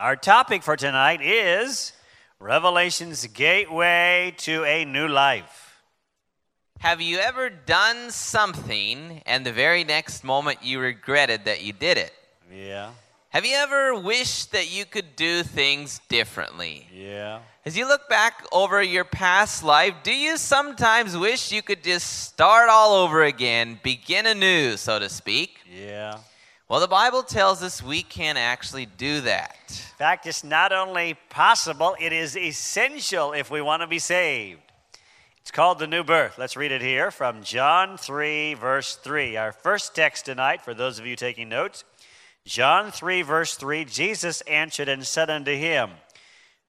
Our topic for tonight is Revelation's Gateway to a New Life. Have you ever done something and the very next moment you regretted that you did it? Yeah. Have you ever wished that you could do things differently? Yeah. As you look back over your past life, do you sometimes wish you could just start all over again, begin anew, so to speak? Yeah. Well, the Bible tells us we can actually do that. In fact, it's not only possible, it is essential if we want to be saved. It's called the new birth. Let's read it here from John 3, verse 3. Our first text tonight, for those of you taking notes. John 3, verse 3, Jesus answered and said unto him,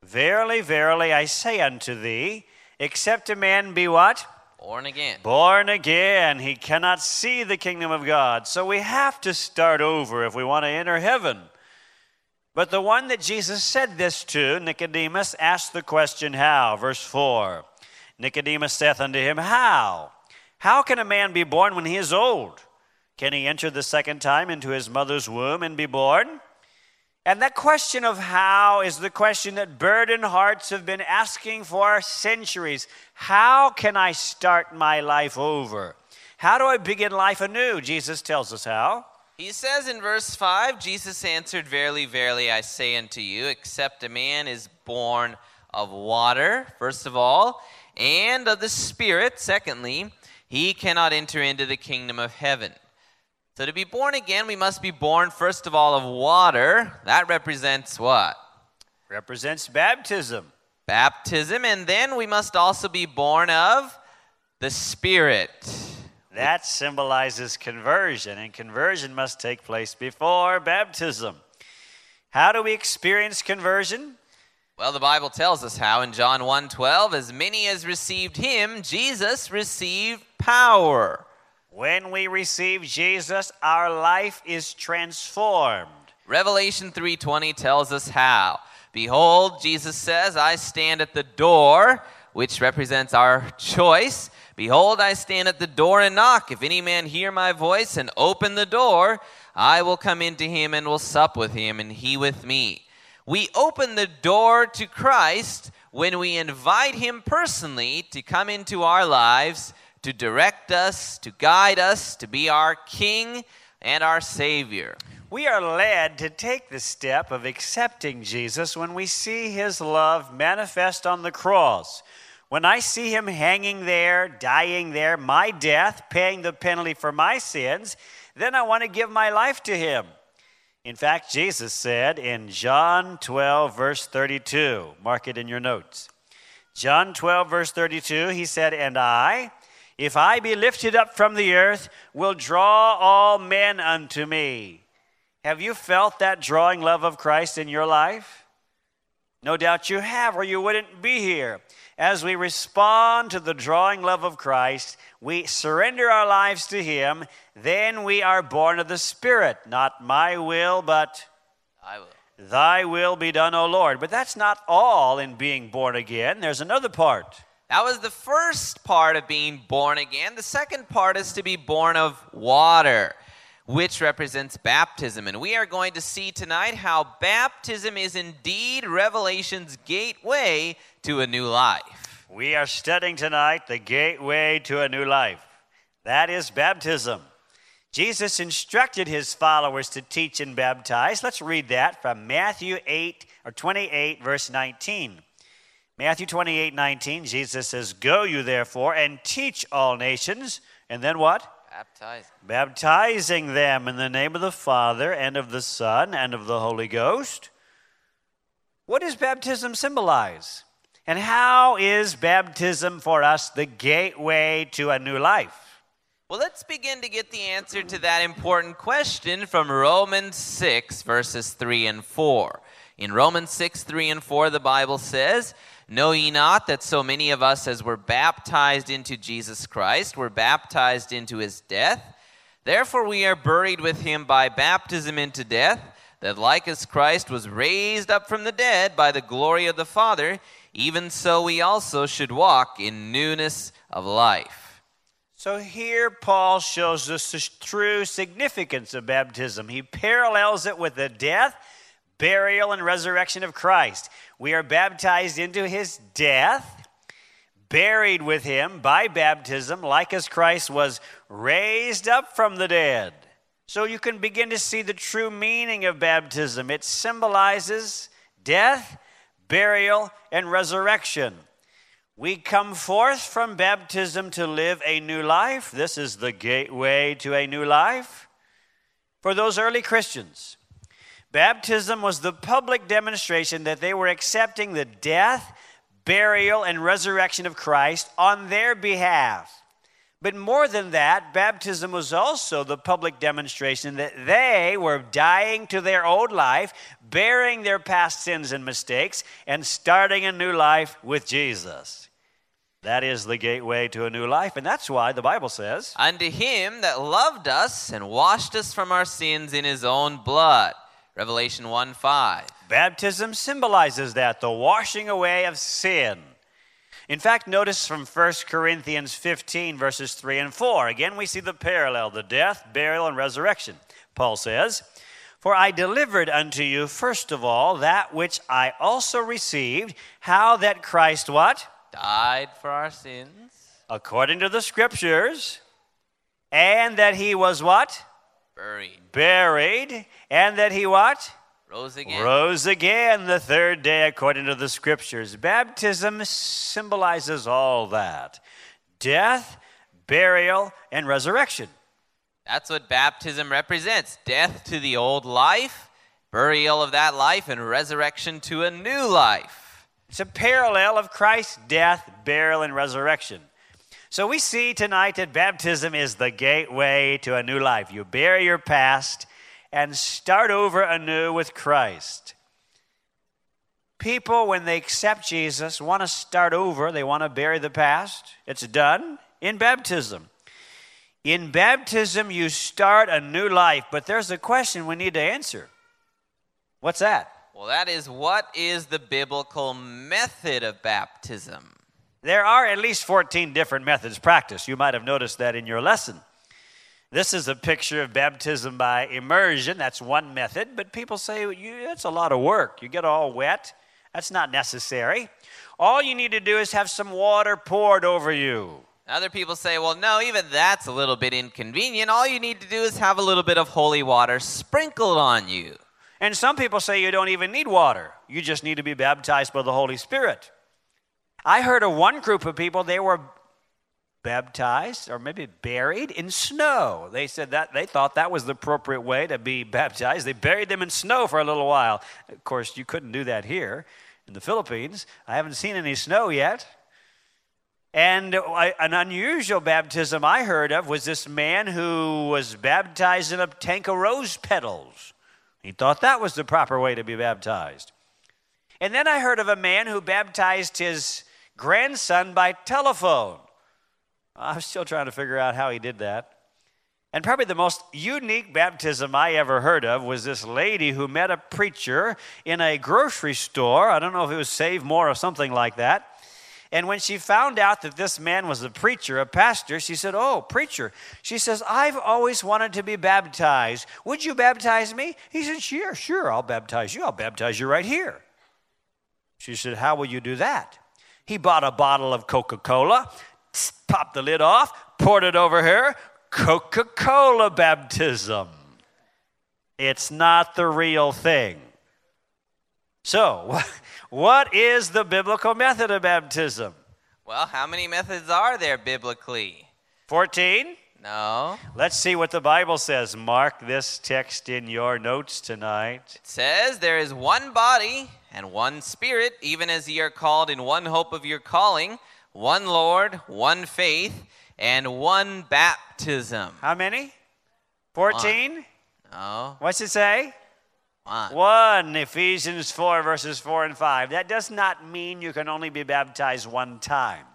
Verily, verily, I say unto thee, except a man be what? Born again. Born again. He cannot see the kingdom of God. So we have to start over if we want to enter heaven. But the one that Jesus said this to, Nicodemus, asked the question, how? Verse 4. Nicodemus saith unto him, how? How can a man be born when he is old? Can he enter the second time into his mother's womb and be born? And that question of how is the question that burdened hearts have been asking for centuries. How can I start my life over? How do I begin life anew? Jesus tells us how. He says in verse 5, Jesus answered, Verily, verily, I say unto you, except a man is born of water, first of all, and of the Spirit, secondly, he cannot enter into the kingdom of heaven. So to be born again, we must be born, first of all, of water. That represents what? Represents baptism. Baptism, and then we must also be born of the Spirit. That symbolizes conversion, and conversion must take place before baptism. How do we experience conversion? Well, the Bible tells us how in John 1:12, as many as received him, Jesus received power. When we receive Jesus, our life is transformed. Revelation 3:20 tells us how. Behold, Jesus says, I stand at the door, which represents our choice. Behold, I stand at the door and knock. If any man hear my voice and open the door, I will come into him and will sup with him and he with me. We open the door to Christ when we invite him personally to come into our lives, to direct us, to guide us, to be our King and our Savior. We are led to take the step of accepting Jesus when we see his love manifest on the cross. When I see him hanging there, dying there, my death, paying the penalty for my sins, then I want to give my life to him. In fact, Jesus said in John 12, verse 32, mark it in your notes. John 12, verse 32, he said, And I, if I be lifted up from the earth, will draw all men unto me. Have you felt that drawing love of Christ in your life? No doubt you have, or you wouldn't be here. As we respond to the drawing love of Christ, we surrender our lives to him. Then we are born of the Spirit. Not my will, but thy will. Thy will be done, O Lord. But that's not all in being born again. There's another part. That was the first part of being born again. The second part is to be born of water, which represents baptism. And we are going to see tonight how baptism is indeed Revelation's gateway to a new life. We are studying tonight the gateway to a new life. That is baptism. Jesus instructed his followers to teach and baptize. Let's read that from Matthew 28, verse 19. Matthew 28:19, Jesus says, Go you therefore and teach all nations. And then what? Baptizing them in the name of the Father and of the Son and of the Holy Ghost. What does baptism symbolize? And how is baptism for us the gateway to a new life? Well, let's begin to get the answer to that important question from Romans 6, verses 3 and 4. In Romans 6, 3 and 4, the Bible says, Know ye not that so many of us as were baptized into Jesus Christ were baptized into his death? Therefore we are buried with him by baptism into death, that like as Christ was raised up from the dead by the glory of the Father, even so we also should walk in newness of life. So here Paul shows us the true significance of baptism. He parallels it with the death, burial, and resurrection of Christ. We are baptized into his death, buried with him by baptism, like as Christ was raised up from the dead. So you can begin to see the true meaning of baptism. It symbolizes death, burial, and resurrection. We come forth from baptism to live a new life. This is the gateway to a new life. For those early Christians, baptism was the public demonstration that they were accepting the death, burial, and resurrection of Christ on their behalf. But more than that, baptism was also the public demonstration that they were dying to their old life, bearing their past sins and mistakes, and starting a new life with Jesus. That is the gateway to a new life, and that's why the Bible says, "Unto him that loved us and washed us from our sins in his own blood." Revelation 1:5. Baptism symbolizes that, the washing away of sin. In fact, notice from 1 Corinthians 15, verses 3 and 4. Again, we see the parallel, the death, burial, and resurrection. Paul says, "For I delivered unto you, first of all, that which I also received, how that Christ," what? "Died for our sins, according to the Scriptures, and that he was," what? Buried, and that he, what? Rose again the third day according to the Scriptures. Baptism symbolizes all that: death, burial, and resurrection. That's what baptism represents: death to the old life, burial of that life, and resurrection to a new life. It's a parallel of Christ's death, burial, and resurrection. So we see tonight that baptism is the gateway to a new life. You bury your past and start over anew with Christ. People, when they accept Jesus, want to start over. They want to bury the past. It's done in baptism. In baptism, you start a new life. But there's a question we need to answer. What's that? Well, that is, what is the biblical method of baptism? There are at least 14 different methods practiced. You might have noticed that in your lesson. This is a picture of baptism by immersion. That's one method, but people say, it's a lot of work. You get all wet. That's not necessary. All you need to do is have some water poured over you. Other people say, well, no, even that's a little bit inconvenient. All you need to do is have a little bit of holy water sprinkled on you. And some people say you don't even need water. You just need to be baptized by the Holy Spirit. I heard of one group of people, they were baptized or maybe buried in snow. They said that they thought that was the appropriate way to be baptized. They buried them in snow for a little while. Of course, you couldn't do that here in the Philippines. I haven't seen any snow yet. And an unusual baptism I heard of was this man who was baptized in a tank of rose petals. He thought that was the proper way to be baptized. And then I heard of a man who baptized his grandson by telephone. I'm still trying to figure out how he did that. And probably the most unique baptism I ever heard of was this lady who met a preacher in a grocery store. I don't know if it was Save More or something like that. And when she found out that this man was a preacher, a pastor, she said, "Oh, preacher." She says, "I've always wanted to be baptized. Would you baptize me?" He said, Sure, I'll baptize you. I'll baptize you right here." She said, "How will you do that?" He bought a bottle of Coca-Cola, popped the lid off, poured it over her. Coca-Cola baptism. It's not the real thing. So, what is the biblical method of baptism? Well, how many methods are there biblically? 14? No. Let's see what the Bible says. Mark this text in your notes tonight. It says, "There is one body and one Spirit, even as ye are called in one hope of your calling, one Lord, one faith, and one baptism." How many? 14? One. No. What's it say? One. Ephesians 4, verses 4 and 5. That does not mean you can only be baptized one time.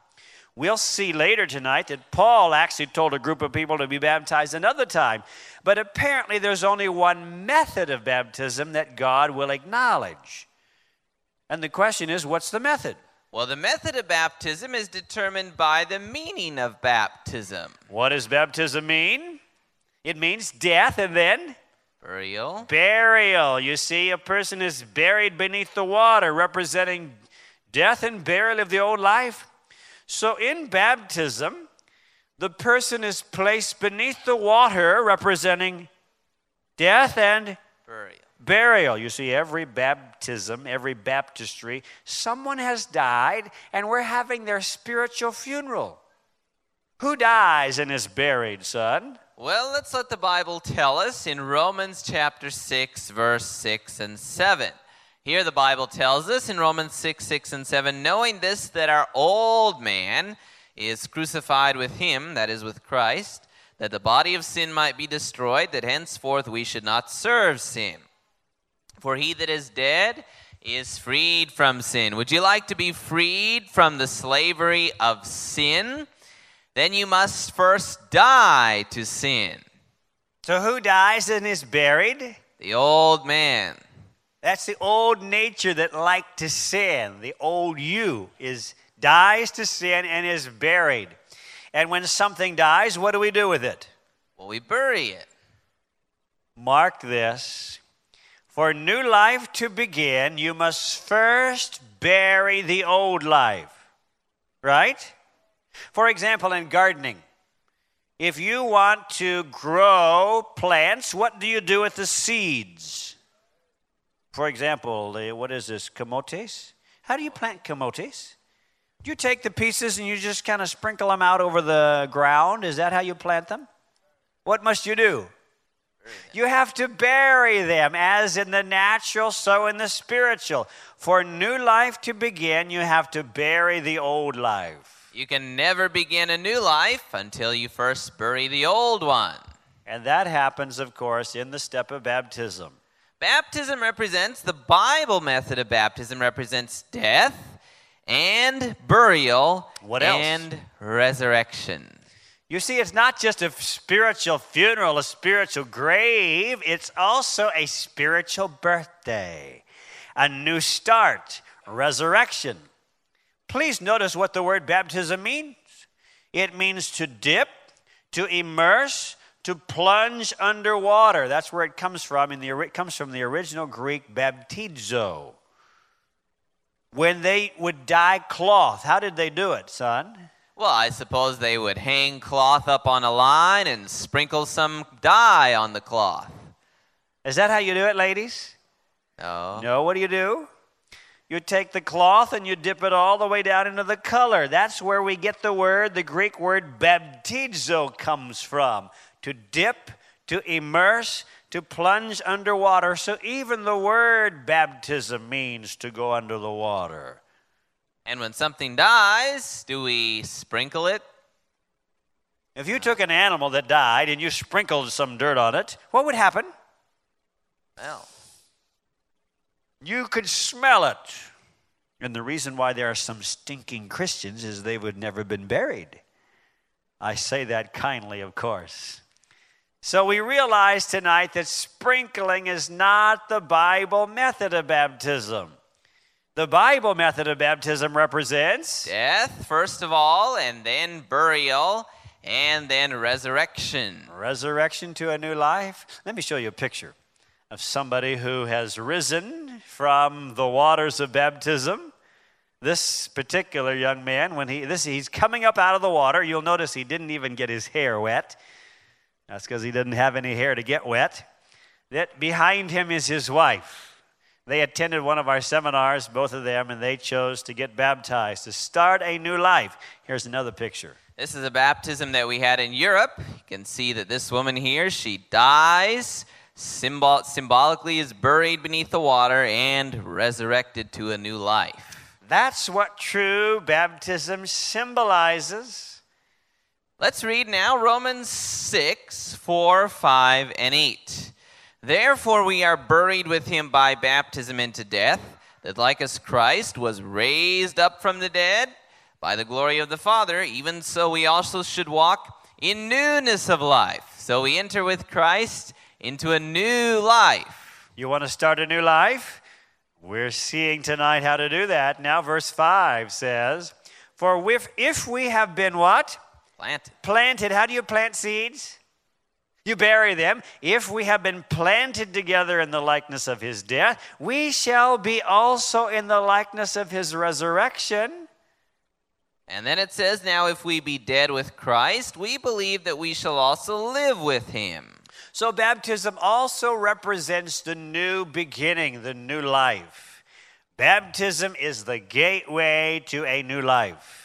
We'll see later tonight that Paul actually told a group of people to be baptized another time. But apparently there's only one method of baptism that God will acknowledge. And the question is, what's the method? Well, the method of baptism is determined by the meaning of baptism. What does baptism mean? It means death and then Burial. Burial. You see, a person is buried beneath the water, representing death and burial of the old life. So in baptism, the person is placed beneath the water, representing death and burial. Burial. You see, every baptism, every baptistry, someone has died, and we're having their spiritual funeral. Who dies and is buried, son? Well, let's let the Bible tell us in Romans chapter 6, verse 6 and 7. Here the Bible tells us in Romans 6, 6 and 7, knowing this, that our old man is crucified with him, that is with Christ, that the body of sin might be destroyed, that henceforth we should not serve sin. For he that is dead is freed from sin. Would you like to be freed from the slavery of sin? Then you must first die to sin. So who dies and is buried? The old man. That's the old nature that liked to sin. The old you dies to sin and is buried. And when something dies, what do we do with it? Well, we bury it. Mark this. For new life to begin, you must first bury the old life. Right? For example, in gardening, if you want to grow plants, what do you do with the seeds? For example, what is this, camotes? How do you plant camotes? Do you take the pieces and you just kind of sprinkle them out over the ground? Is that how you plant them? What must you do? You have to bury them, as in the natural, so in the spiritual. For new life to begin, you have to bury the old life. You can never begin a new life until you first bury the old one. And that happens, of course, in the step of baptism. Baptism represents, the Bible method of baptism represents death and burial and resurrection. You see, it's not just a spiritual funeral, a spiritual grave. It's also a spiritual birthday, a new start, resurrection. Please notice what the word baptism means. It means to dip, to immerse, to plunge underwater. That's where it comes from. It comes from the original Greek baptizo. When they would dye cloth, how did they do it, son? Well, I suppose they would hang cloth up on a line and sprinkle some dye on the cloth. Is that how you do it, ladies? No. No, what do you do? You take the cloth and you dip it all the way down into the color. That's where we get the word, the Greek word baptizo comes from. To dip, to immerse, to plunge underwater. So even the word baptism means to go under the water. And when something dies, do we sprinkle it? If you took an animal that died and you sprinkled some dirt on it, what would happen? Well, you could smell it. And the reason why there are some stinking Christians is they would never have been buried. I say that kindly, of course. So we realize tonight that sprinkling is not the Bible method of baptism. The Bible method of baptism represents death, first of all, and then burial, and then resurrection. Resurrection to a new life. Let me show you a picture of somebody who has risen from the waters of baptism. This particular young man, when he's coming up out of the water. You'll notice he didn't even get his hair wet. That's because he didn't have any hair to get wet. That behind him is his wife. They attended one of our seminars, both of them, and they chose to get baptized, to start a new life. Here's another picture. This is a baptism that we had in Europe. You can see that this woman here, she dies, symbolically is buried beneath the water and resurrected to a new life. That's what true baptism symbolizes. Let's read now Romans 6, 4, 5, and 8. Therefore we are buried with him by baptism into death, that like as Christ was raised up from the dead by the glory of the Father, even so we also should walk in newness of life. So we enter with Christ into a new life. You want to start a new life? We're seeing tonight how to do that. Now verse 5 says, for if we have been what? Planted. Planted. How do you plant seeds? You bury them. If we have been planted together in the likeness of his death, we shall be also in the likeness of his resurrection. And then it says, now if we be dead with Christ, we believe that we shall also live with him. So baptism also represents the new beginning, the new life. Baptism is the gateway to a new life.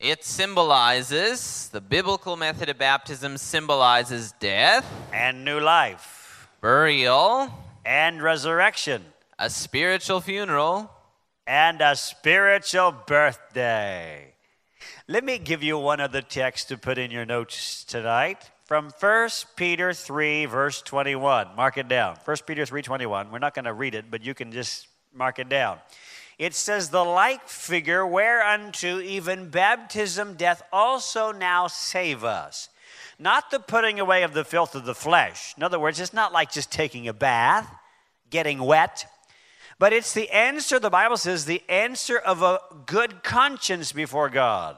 It symbolizes, the biblical method of baptism symbolizes death. And new life. Burial. And resurrection. A spiritual funeral. And a spiritual birthday. Let me give you one other text to put in your notes tonight from 1 Peter 3, verse 21. Mark it down. 1 Peter 3, 21. We're not going to read it, but you can just mark it down. It says, the like figure whereunto even baptism doth also now save us. Not the putting away of the filth of the flesh. In other words, it's not like just taking a bath, getting wet. But it's the answer, the Bible says, the answer of a good conscience before God.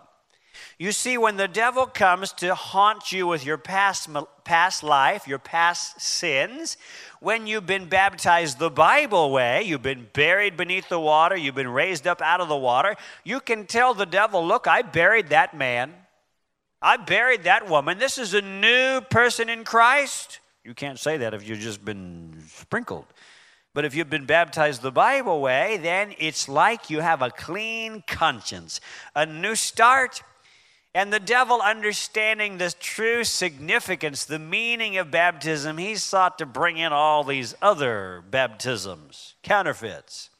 You see, when the devil comes to haunt you with your past life, your past sins, when you've been baptized the Bible way, you've been buried beneath the water, you've been raised up out of the water, you can tell the devil, look, I buried that man. I buried that woman. This is a new person in Christ. You can't say that if you've just been sprinkled. But if you've been baptized the Bible way, then it's like you have a clean conscience, a new start. And the devil, understanding the true significance, the meaning of baptism, he sought to bring in all these other baptisms, counterfeits.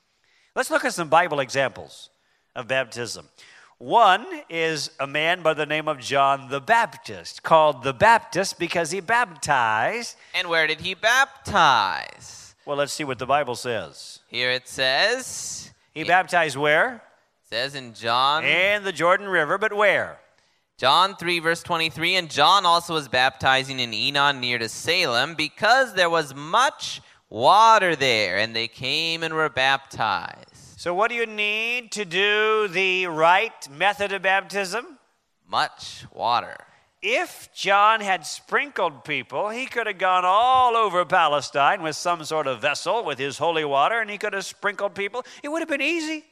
Let's look at some Bible examples of baptism. One is a man by the name of John the Baptist, called the Baptist because he baptized. And where did he baptize? Well, let's see what the Bible says. Here it says. He baptized where? It says in John. In the Jordan River, but where? John 3, verse 23, and John also was baptizing in Enon near to Salem, because there was much water there, and they came and were baptized. So what do you need to do the right method of baptism? Much water. If John had sprinkled people, he could have gone all over Palestine with some sort of vessel with his holy water, and he could have sprinkled people. It would have been easy.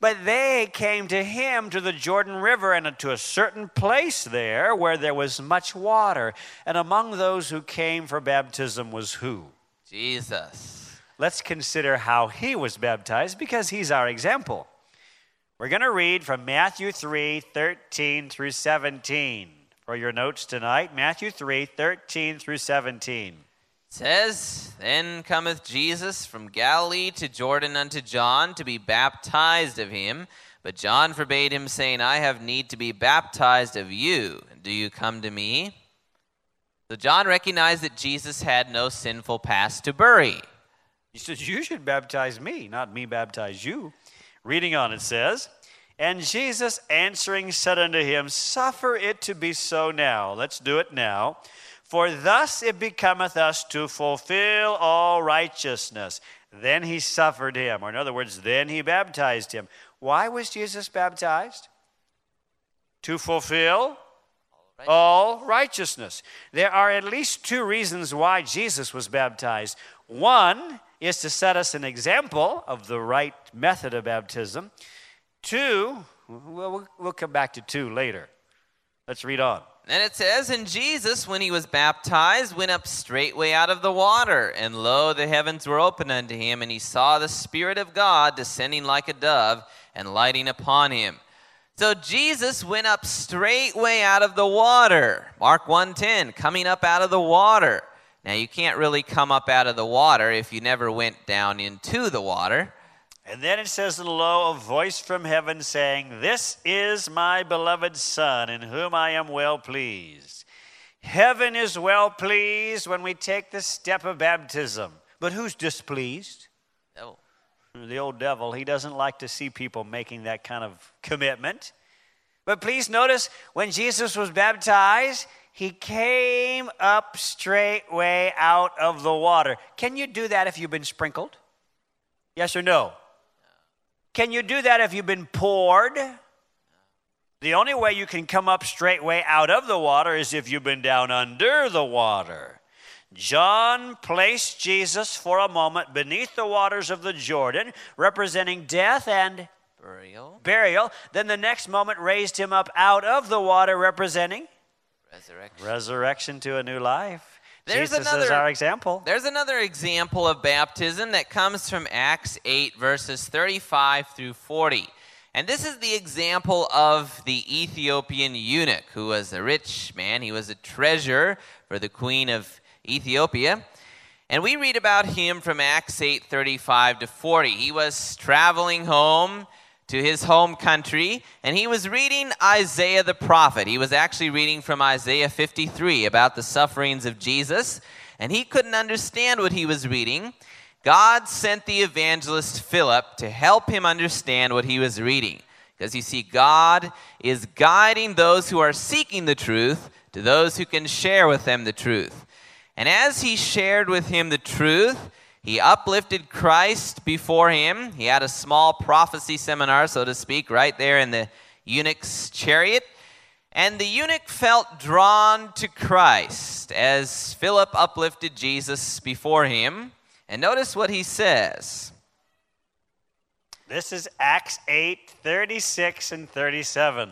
But they came to him, to the Jordan River, and to a certain place there where there was much water. And among those who came for baptism was who? Jesus. Let's consider how he was baptized, because he's our example. We're going to read from Matthew 3, 13 through 17. For your notes tonight, Matthew 3, 13 through 17. It says, then cometh Jesus from Galilee to Jordan unto John to be baptized of him. But John forbade him, saying, I have need to be baptized of you. Do you come to me? So John recognized that Jesus had no sinful past to bury. He says, you should baptize me, not me baptize you. Reading on, it says, and Jesus answering said unto him, suffer it to be so now. Let's do it now. For thus it becometh us to fulfill all righteousness. Then he suffered him. Or in other words, then he baptized him. Why was Jesus baptized? To fulfill all righteousness. There are at least two reasons why Jesus was baptized. One is to set us an example of the right method of baptism. Two, we'll come back to two later. Let's read on. Then it says, and Jesus, when he was baptized, went up straightway out of the water. And lo, the heavens were opened unto him, and he saw the Spirit of God descending like a dove and lighting upon him. So Jesus went up straightway out of the water. Mark 1:10, coming up out of the water. Now, you can't really come up out of the water if you never went down into the water. And then it says, and lo, a voice from heaven saying, this is my beloved Son, in whom I am well pleased. Heaven is well pleased when we take the step of baptism. But who's displeased? Oh. The old devil. He doesn't like to see people making that kind of commitment. But please notice, when Jesus was baptized, he came up straightway out of the water. Can you do that if you've been sprinkled? Yes or no? Can you do that if you've been poured? The only way you can come up straightway out of the water is if you've been down under the water. John placed Jesus for a moment beneath the waters of the Jordan, representing death and burial. Then the next moment raised him up out of the water, representing resurrection to a new life. Jesus is our example. There's another example of baptism that comes from Acts 8, verses 35 through 40. And this is the example of the Ethiopian eunuch, who was a rich man. He was a treasurer for the queen of Ethiopia. And we read about him from Acts 8, 35 to 40. He was traveling home to his home country, and he was reading Isaiah the prophet. He was actually reading from Isaiah 53 about the sufferings of Jesus, and he couldn't understand what he was reading. God sent the evangelist Philip to help him understand what he was reading. Because you see, God is guiding those who are seeking the truth to those who can share with them the truth. And as he shared with him the truth, he uplifted Christ before him. He had a small prophecy seminar, so to speak, right there in the eunuch's chariot. And the eunuch felt drawn to Christ as Philip uplifted Jesus before him. And notice what he says. This is Acts 8, 36 and 37.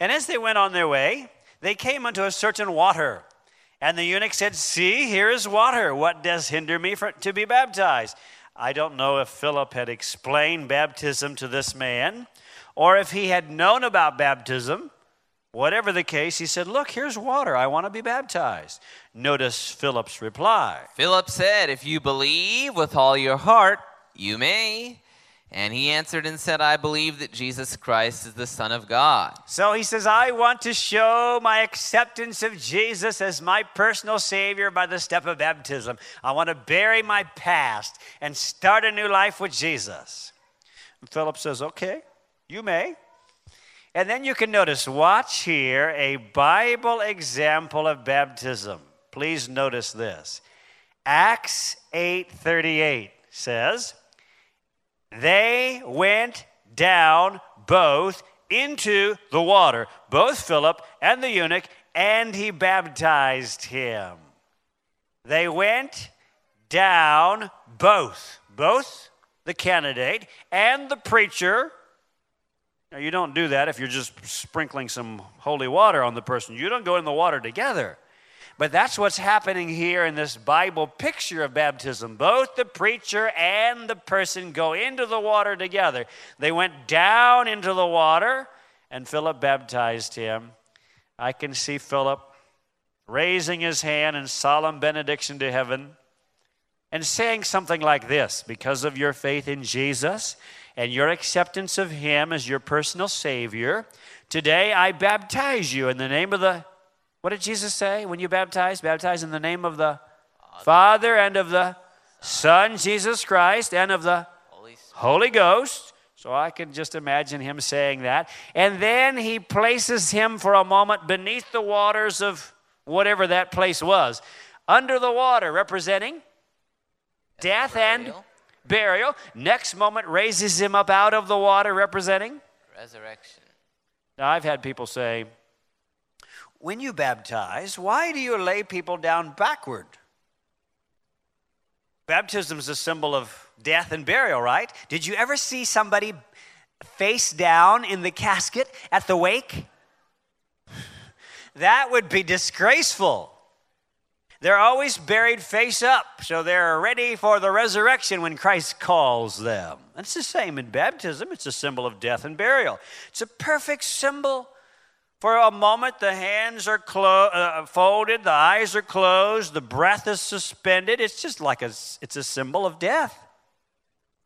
And as they went on their way, they came unto a certain water. And the eunuch said, "See, here is water. What does hinder me to be baptized?" I don't know if Philip had explained baptism to this man or if he had known about baptism. Whatever the case, he said, "Look, here's water. I want to be baptized." Notice Philip's reply. Philip said, "If you believe with all your heart, you may." And he answered and said, "I believe that Jesus Christ is the Son of God." So he says, I want to show my acceptance of Jesus as my personal Savior by the step of baptism. I want to bury my past and start a new life with Jesus. And Philip says, "Okay, you may." And then you can notice, watch here, a Bible example of baptism. Please notice this. Acts 8:38 says, "They went down both into the water," both Philip and the eunuch, "and he baptized him." They went down both the candidate and the preacher. Now, you don't do that if you're just sprinkling some holy water on the person. You don't go in the water together. But that's what's happening here in this Bible picture of baptism. Both the preacher and the person go into the water together. They went down into the water, and Philip baptized him. I can see Philip raising his hand in solemn benediction to heaven and saying something like this: "Because of your faith in Jesus and your acceptance of him as your personal Savior, today I baptize you in the name of the..." What did Jesus say when you baptize? Baptize in the name of the Father and of the Son, Jesus Christ, and of the Holy Ghost. So I can just imagine him saying that. And then he places him for a moment beneath the waters of whatever that place was. Under the water, representing death and burial. Next moment raises him up out of the water, representing resurrection. Now I've had people say, "When you baptize, why do you lay people down backward? Baptism is a symbol of death and burial, right? Did you ever see somebody face down in the casket at the wake? That would be disgraceful. They're always buried face up, so they're ready for the resurrection when Christ calls them." It's the same in baptism. It's a symbol of death and burial. It's a perfect symbol. For a moment, the hands are folded, the eyes are closed, the breath is suspended. It's just like it's a symbol of death.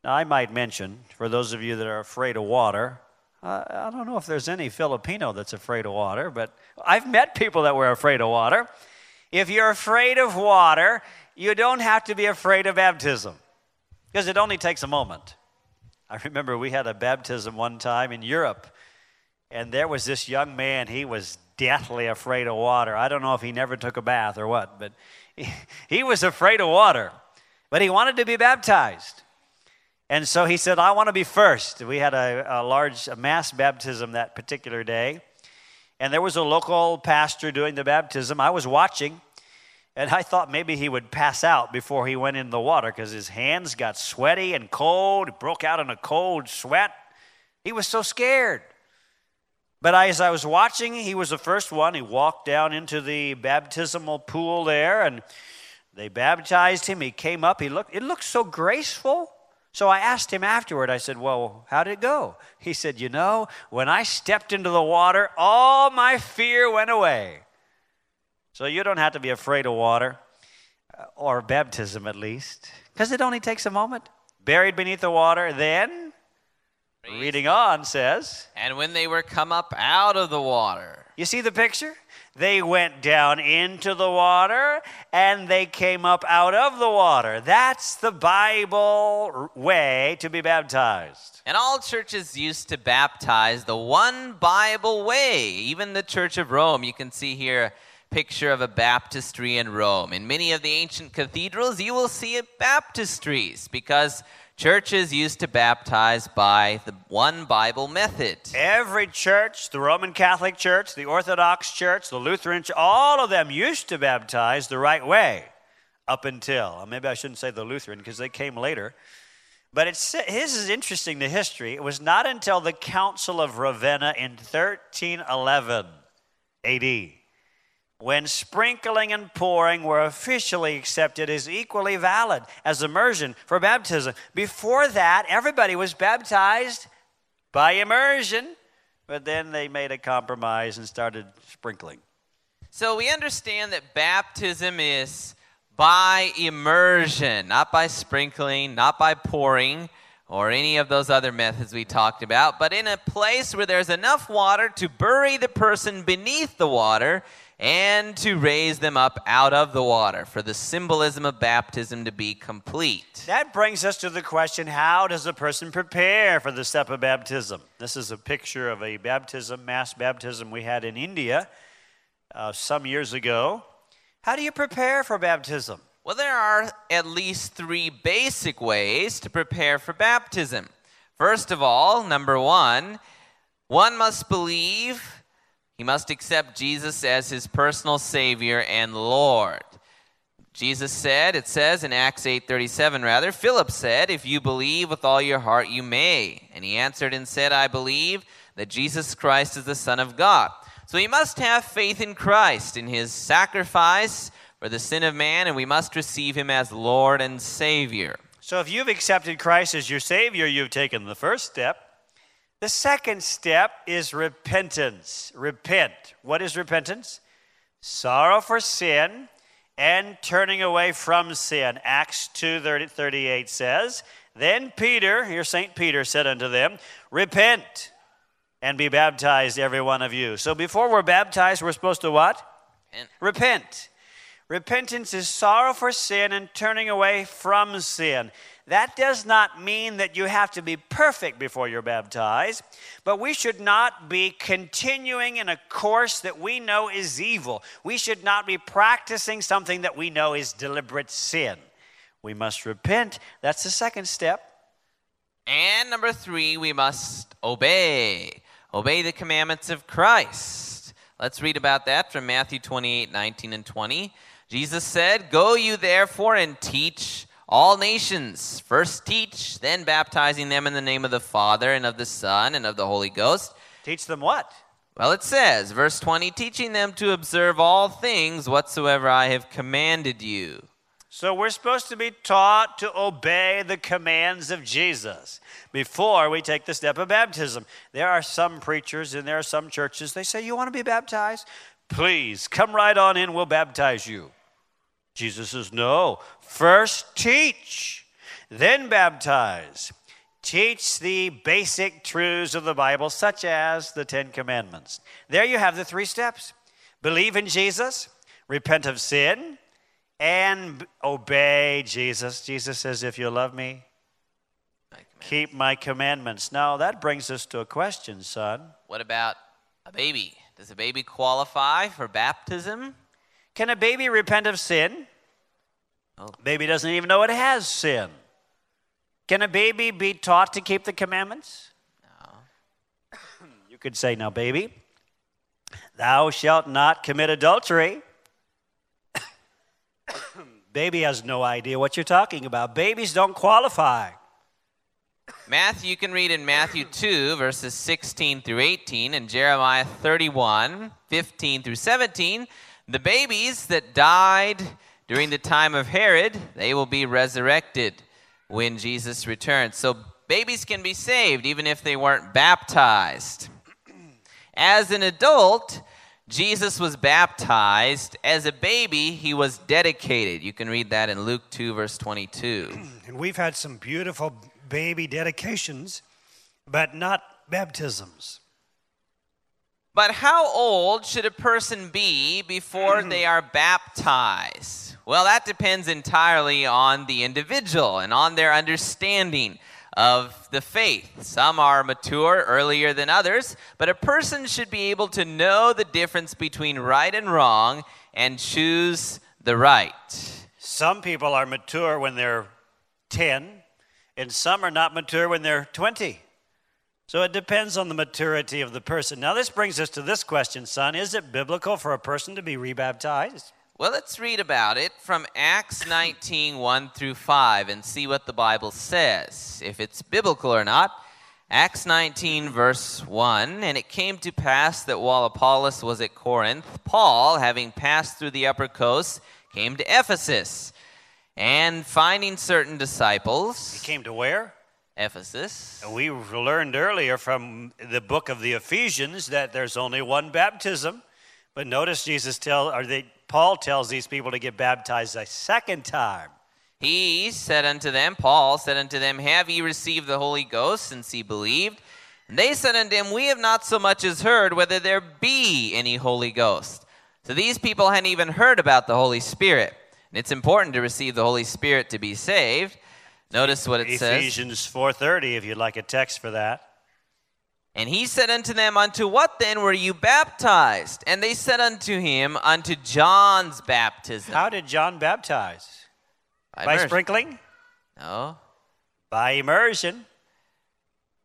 Now, I might mention, for those of you that are afraid of water, I don't know if there's any Filipino that's afraid of water, but I've met people that were afraid of water. If you're afraid of water, you don't have to be afraid of baptism, because it only takes a moment. I remember we had a baptism one time in Europe, and there was this young man, he was deathly afraid of water. I don't know if he never took a bath or what, but he was afraid of water. But he wanted to be baptized. And so he said, I want to be first. We had a large mass baptism that particular day. And there was a local pastor doing the baptism. I was watching, and I thought maybe he would pass out before he went in the water because his hands got sweaty and cold. He broke out in a cold sweat. He was so scared. But as I was watching, he was the first one. He walked down into the baptismal pool there, and they baptized him. He came up. It looked so graceful. So I asked him afterward, I said, well, how did it go? He said, you know, when I stepped into the water, all my fear went away. So you don't have to be afraid of water, or baptism at least, because it only takes a moment. Buried beneath the water, then, reading on says, and when they were come up out of the water. You see the picture? They went down into the water, and they came up out of the water. That's the Bible way to be baptized. And all churches used to baptize the one Bible way. Even the Church of Rome, you can see here a picture of a baptistry in Rome. In many of the ancient cathedrals, you will see baptistries because churches used to baptize by the one Bible method. Every church, the Roman Catholic Church, the Orthodox Church, the Lutheran Church, all of them used to baptize the right way up until, maybe I shouldn't say the Lutheran because they came later. But this is interesting, the history. It was not until the Council of Ravenna in 1311 AD when sprinkling and pouring were officially accepted as equally valid as immersion for baptism. Before that, everybody was baptized by immersion, but then they made a compromise and started sprinkling. So we understand that baptism is by immersion, not by sprinkling, not by pouring, or any of those other methods we talked about, but in a place where there's enough water to bury the person beneath the water and to raise them up out of the water for the symbolism of baptism to be complete. That brings us to the question, how does a person prepare for the step of baptism? This is a picture of a baptism, mass baptism we had in India some years ago. How do you prepare for baptism? Well, there are at least three basic ways to prepare for baptism. First of all, number one must believe. He must accept Jesus as his personal Savior and Lord. Jesus said, it says in Acts 8:37 rather, Philip said, if you believe with all your heart, you may. And he answered and said, I believe that Jesus Christ is the Son of God. So he must have faith in Christ, in his sacrifice for the sin of man, and we must receive him as Lord and Savior. So if you've accepted Christ as your Savior, you've taken the first step. The second step is repentance. Repent. What is repentance? Sorrow for sin and turning away from sin. Acts 2:38 says, then Peter, here St. Peter said unto them, repent and be baptized every one of you. So before we're baptized, we're supposed to what? Repent. Repentance is sorrow for sin and turning away from sin. That does not mean that you have to be perfect before you're baptized, but we should not be continuing in a course that we know is evil. We should not be practicing something that we know is deliberate sin. We must repent. That's the second step. And number three, we must obey. Obey the commandments of Christ. Let's read about that from Matthew 28:19 and 20. Jesus said, go you therefore and teach all nations, first teach, then baptizing them in the name of the Father and of the Son and of the Holy Ghost. Teach them what? Well, it says, verse 20, teaching them to observe all things whatsoever I have commanded you. So we're supposed to be taught to obey the commands of Jesus before we take the step of baptism. There are some preachers and there are some churches, they say, you want to be baptized? Please, come right on in, we'll baptize you. Jesus says, no, first teach, then baptize. Teach the basic truths of the Bible, such as the Ten Commandments. There you have the three steps. Believe in Jesus, repent of sin, and obey Jesus. Jesus says, if you love me, keep my commandments. Now, that brings us to a question, son. What about a baby? Does a baby qualify for baptism? Can a baby repent of sin? Baby doesn't even know it has sin. Can a baby be taught to keep the commandments? No. You could say, now, baby, thou shalt not commit adultery. Baby has no idea what you're talking about. Babies don't qualify. Matthew, you can read in Matthew 2, verses 16 through 18, and Jeremiah 31, 15 through 17, the babies that died during the time of Herod, they will be resurrected when Jesus returns. So babies can be saved even if they weren't baptized. As an adult, Jesus was baptized. As a baby, he was dedicated. You can read that in Luke 2, verse 22. And we've had some beautiful baby dedications, but not baptisms. But how old should a person be before they are baptized? Well, that depends entirely on the individual and on their understanding of the faith. Some are mature earlier than others, but a person should be able to know the difference between right and wrong and choose the right. Some people are mature when they're 10, and some are not mature when they're 20. So it depends on the maturity of the person. Now this brings us to this question, son. Is it biblical for a person to be rebaptized? Well, let's read about it from Acts 19, 1 through 5 and see what the Bible says, if it's biblical or not. Acts 19, verse 1, and it came to pass that while Apollos was at Corinth, Paul, having passed through the upper coast, came to Ephesus. And finding certain disciples... He came to where? Ephesus. We learned earlier from the book of the Ephesians that there's only one baptism. But notice Paul tells these people to get baptized a second time. Paul said unto them, have ye received the Holy Ghost since ye believed? And they said unto him, we have not so much as heard whether there be any Holy Ghost. So these people hadn't even heard about the Holy Spirit. And it's important to receive the Holy Spirit to be saved. Notice what it says. Ephesians 4:30, if you'd like a text for that. And he said unto them, unto what then were you baptized? And they said unto him, unto John's baptism. How did John baptize? By sprinkling? No. By immersion.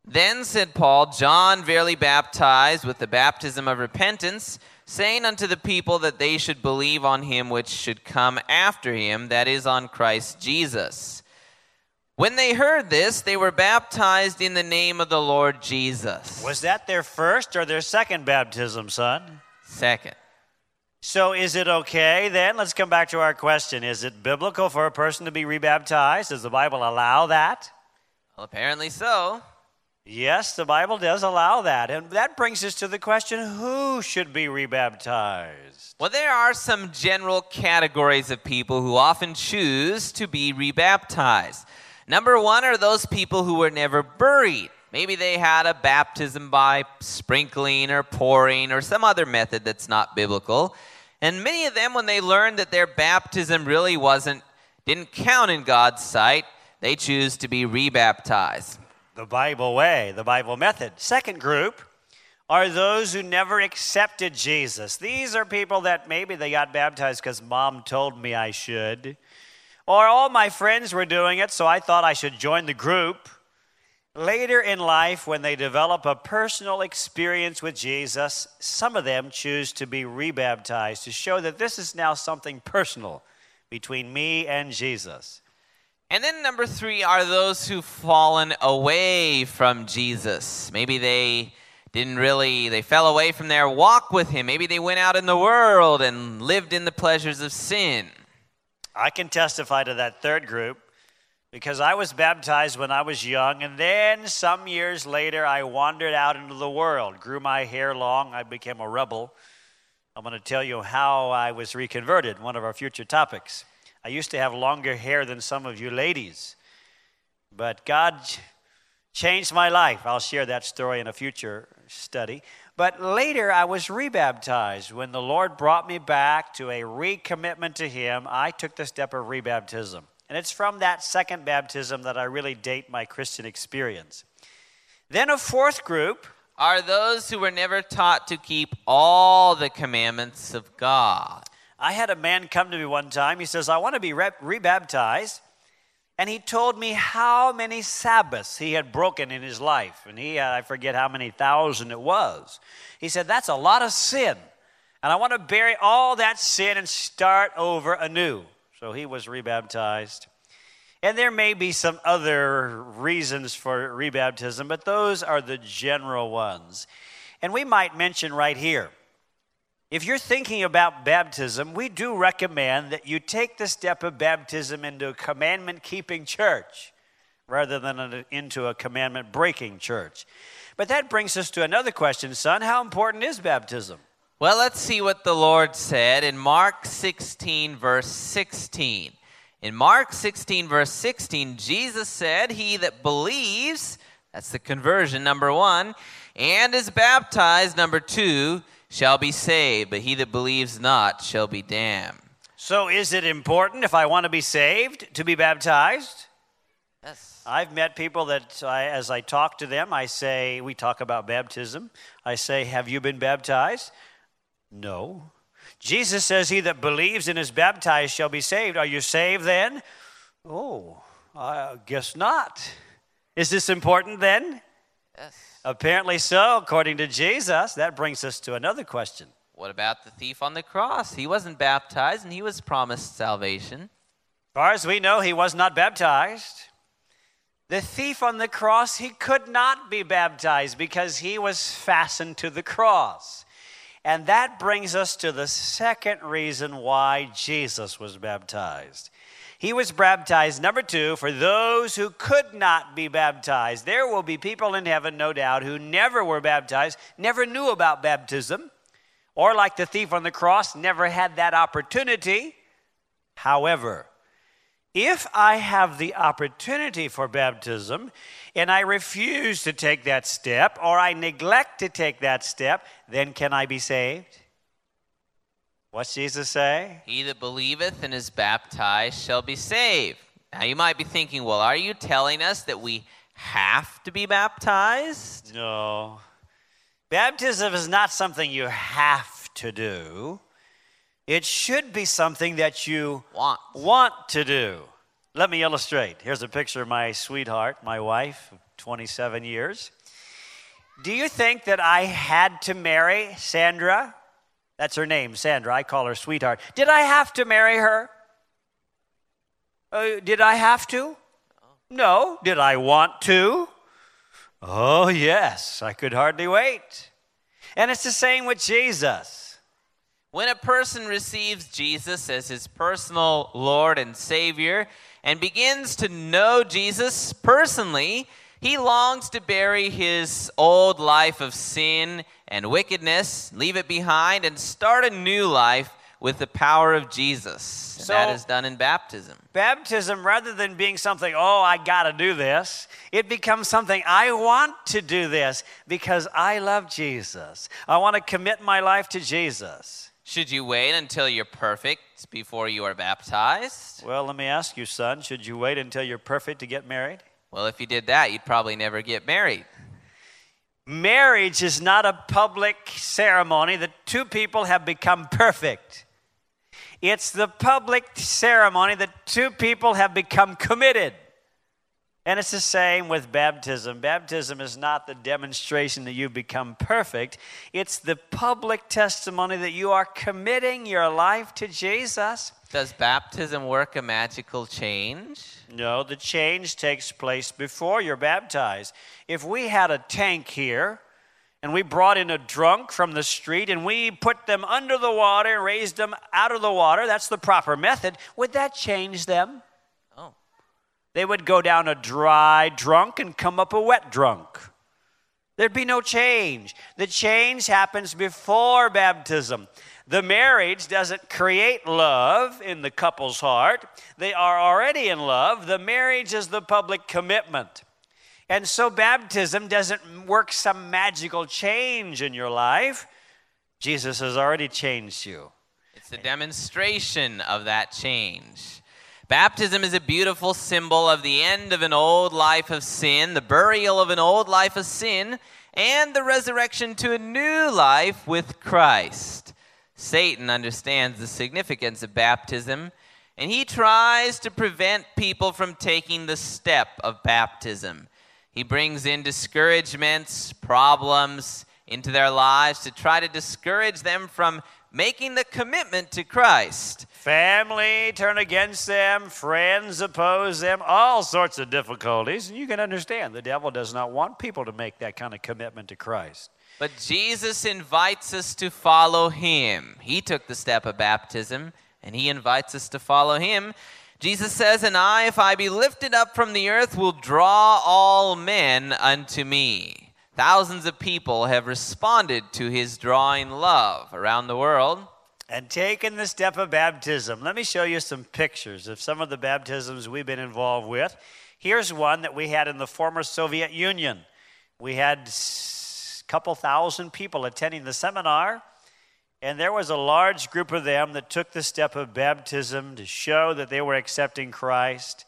Then said Paul, John verily baptized with the baptism of repentance, saying unto the people that they should believe on him which should come after him, that is, on Christ Jesus. When they heard this, they were baptized in the name of the Lord Jesus. Was that their first or their second baptism, son? Second. So is it okay then? Let's come back to our question. Is it biblical for a person to be rebaptized? Does the Bible allow that? Well, apparently so. Yes, the Bible does allow that. And that brings us to the question, who should be rebaptized? Well, there are some general categories of people who often choose to be rebaptized. Number one are those people who were never buried. Maybe they had a baptism by sprinkling or pouring or some other method that's not biblical. And many of them, when they learned that their baptism really didn't count in God's sight, they choose to be rebaptized. The Bible way, the Bible method. Second group are those who never accepted Jesus. These are people that maybe they got baptized because mom told me I should. Or all my friends were doing it, so I thought I should join the group. Later in life, when they develop a personal experience with Jesus, some of them choose to be rebaptized to show that this is now something personal between me and Jesus. And then number three are those who've fallen away from Jesus. Maybe they fell away from their walk with him. Maybe they went out in the world and lived in the pleasures of sin. I can testify to that third group because I was baptized when I was young, and then some years later I wandered out into the world, grew my hair long, I became a rebel. I'm going to tell you how I was reconverted, one of our future topics. I used to have longer hair than some of you ladies, but God changed my life. I'll share that story in a future study. But later I was rebaptized. When the Lord brought me back to a recommitment to him, I took the step of rebaptism. And it's from that second baptism that I really date my Christian experience. Then a fourth group are those who were never taught to keep all the commandments of God. I had a man come to me one time. He says, I want to be rebaptized. And he told me how many Sabbaths he had broken in his life. And I forget how many thousand it was. He said, that's a lot of sin. And I want to bury all that sin and start over anew. So he was rebaptized. And there may be some other reasons for rebaptism, but those are the general ones. And we might mention right here, if you're thinking about baptism, we do recommend that you take the step of baptism into a commandment-keeping church rather than into a commandment-breaking church. But that brings us to another question, son. How important is baptism? Well, let's see what the Lord said in Mark 16, verse 16. In Mark 16, verse 16, Jesus said, he that believes, that's the conversion, number one, and is baptized, number two, shall be saved, but he that believes not shall be damned. So is it important, if I want to be saved, to be baptized? Yes. I've met people that, as I talk to them, I say, we talk about baptism. I say, have you been baptized? No. Jesus says, he that believes and is baptized shall be saved. Are you saved then? Oh, I guess not. Is this important then? Yes. Apparently so, according to Jesus. That brings us to another question. What about the thief on the cross? He wasn't baptized, and he was promised salvation. As far as we know, he was not baptized. The thief on the cross, he could not be baptized because he was fastened to the cross. And that brings us to the second reason why Jesus was baptized. He was baptized, number two, for those who could not be baptized. There will be people in heaven, no doubt, who never were baptized, never knew about baptism, or like the thief on the cross, never had that opportunity. However, if I have the opportunity for baptism and I refuse to take that step or I neglect to take that step, then can I be saved? What's Jesus say? He that believeth and is baptized shall be saved. Now you might be thinking, well, are you telling us that we have to be baptized? No. Baptism is not something you have to do. It should be something that you want to do. Let me illustrate. Here's a picture of my sweetheart, my wife, of 27 years. Do you think that I had to marry Sandra? That's her name, Sandra. I call her sweetheart. Did I have to marry her? Did I have to? No. Did I want to? Oh, yes. I could hardly wait. And it's the same with Jesus. When a person receives Jesus as his personal Lord and Savior and begins to know Jesus personally, he longs to bury his old life of sin and wickedness, leave it behind, and start a new life with the power of Jesus. And so, that is done in baptism. Baptism, rather than being something, oh, I got to do this, it becomes something, I want to do this because I love Jesus. I want to commit my life to Jesus. Should you wait until you're perfect before you are baptized? Well, let me ask you, son, should you wait until you're perfect to get married? Well, if you did that, you'd probably never get married. Marriage is not a public ceremony that two people have become perfect. It's the public ceremony that two people have become committed. And it's the same with baptism. Baptism is not the demonstration that you've become perfect. It's the public testimony that you are committing your life to Jesus. Does baptism work a magical change? No, the change takes place before you're baptized. If we had a tank here and we brought in a drunk from the street and we put them under the water and raised them out of the water, that's the proper method, would that change them? Oh. They would go down a dry drunk and come up a wet drunk. There'd be no change. The change happens before baptism. The marriage doesn't create love in the couple's heart. They are already in love. The marriage is the public commitment. And so baptism doesn't work some magical change in your life. Jesus has already changed you. It's the demonstration of that change. Baptism is a beautiful symbol of the end of an old life of sin, the burial of an old life of sin, and the resurrection to a new life with Christ. Satan understands the significance of baptism, And he tries to prevent people from taking the step of baptism. He brings in discouragements, problems into their lives to try to discourage them from making the commitment to Christ. Family turn against them, friends oppose them, all sorts of difficulties. And you can understand the devil does not want people to make that kind of commitment to Christ. But Jesus invites us to follow him. He took the step of baptism, and he invites us to follow him. Jesus says, "And I, if I be lifted up from the earth, will draw all men unto me." Thousands of people have responded to his drawing love around the world. And taken the step of baptism. Let me show you some pictures of some of the baptisms we've been involved with. Here's one that we had in the former Soviet Union. We had a couple thousand people attending the seminar. And there was a large group of them that took the step of baptism to show that they were accepting Christ.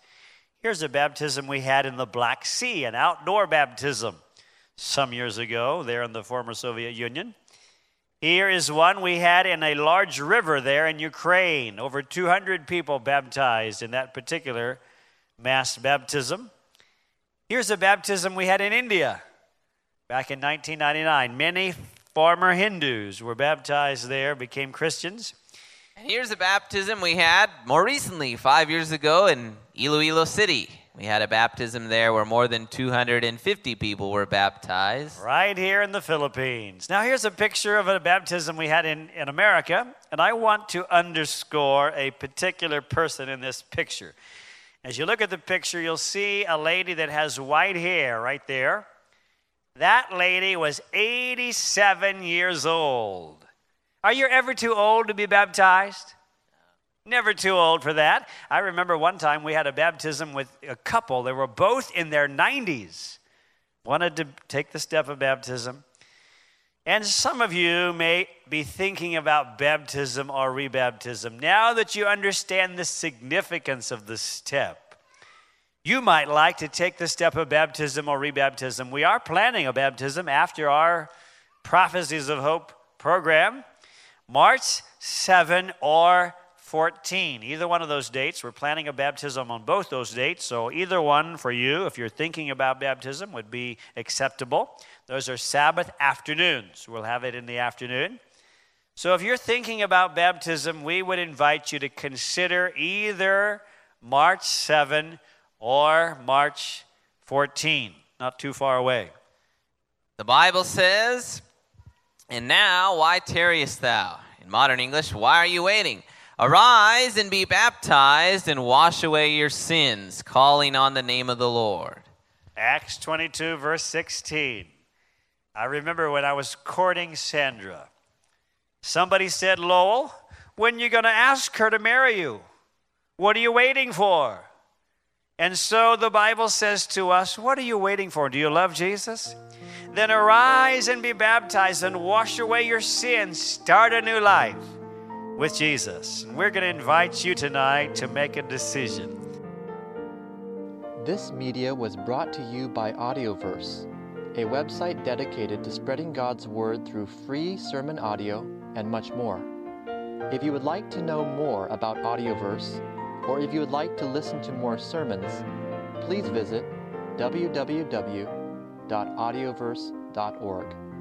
Here's a baptism we had in the Black Sea, an outdoor baptism, some years ago there in the former Soviet Union. Here is one we had in a large river there in Ukraine. Over 200 people baptized in that particular mass baptism. Here's a baptism we had in India back in 1999. Many former Hindus were baptized there, became Christians. And here's a baptism we had more recently, 5 years ago in Iloilo City. We had a baptism there where more than 250 people were baptized. Right here in the Philippines. Now here's a picture of a baptism we had in America, and I want to underscore a particular person in this picture. As you look at the picture, you'll see a lady that has white hair right there. That lady was 87 years old. Are you ever too old to be baptized? Never too old for that. I remember one time we had a baptism with a couple. They were both in their 90s. Wanted to take the step of baptism. And some of you may be thinking about baptism or rebaptism. Now that you understand the significance of the step, you might like to take the step of baptism or rebaptism. We are planning a baptism after our Prophecies of Hope program, March 7 or 14. Either one of those dates. We're planning a baptism on both those dates, so either one for you, if you're thinking about baptism, would be acceptable. Those are Sabbath afternoons. We'll have it in the afternoon. So if you're thinking about baptism, we would invite you to consider either March 7 or March 14, not too far away. The Bible says, "And now, why tarriest thou?" In modern English, why are you waiting? "Arise and be baptized and wash away your sins, calling on the name of the Lord." Acts 22, verse 16. I remember when I was courting Sandra, somebody said, "Lowell, when are you going to ask her to marry you? What are you waiting for?" And so the Bible says to us, what are you waiting for? Do you love Jesus? Then arise and be baptized and wash away your sins. Start a new life with Jesus. We're going to invite you tonight to make a decision. This media was brought to you by Audioverse, a website dedicated to spreading God's Word through free sermon audio and much more. If you would like to know more about Audioverse, or if you would like to listen to more sermons, please visit www.audioverse.org.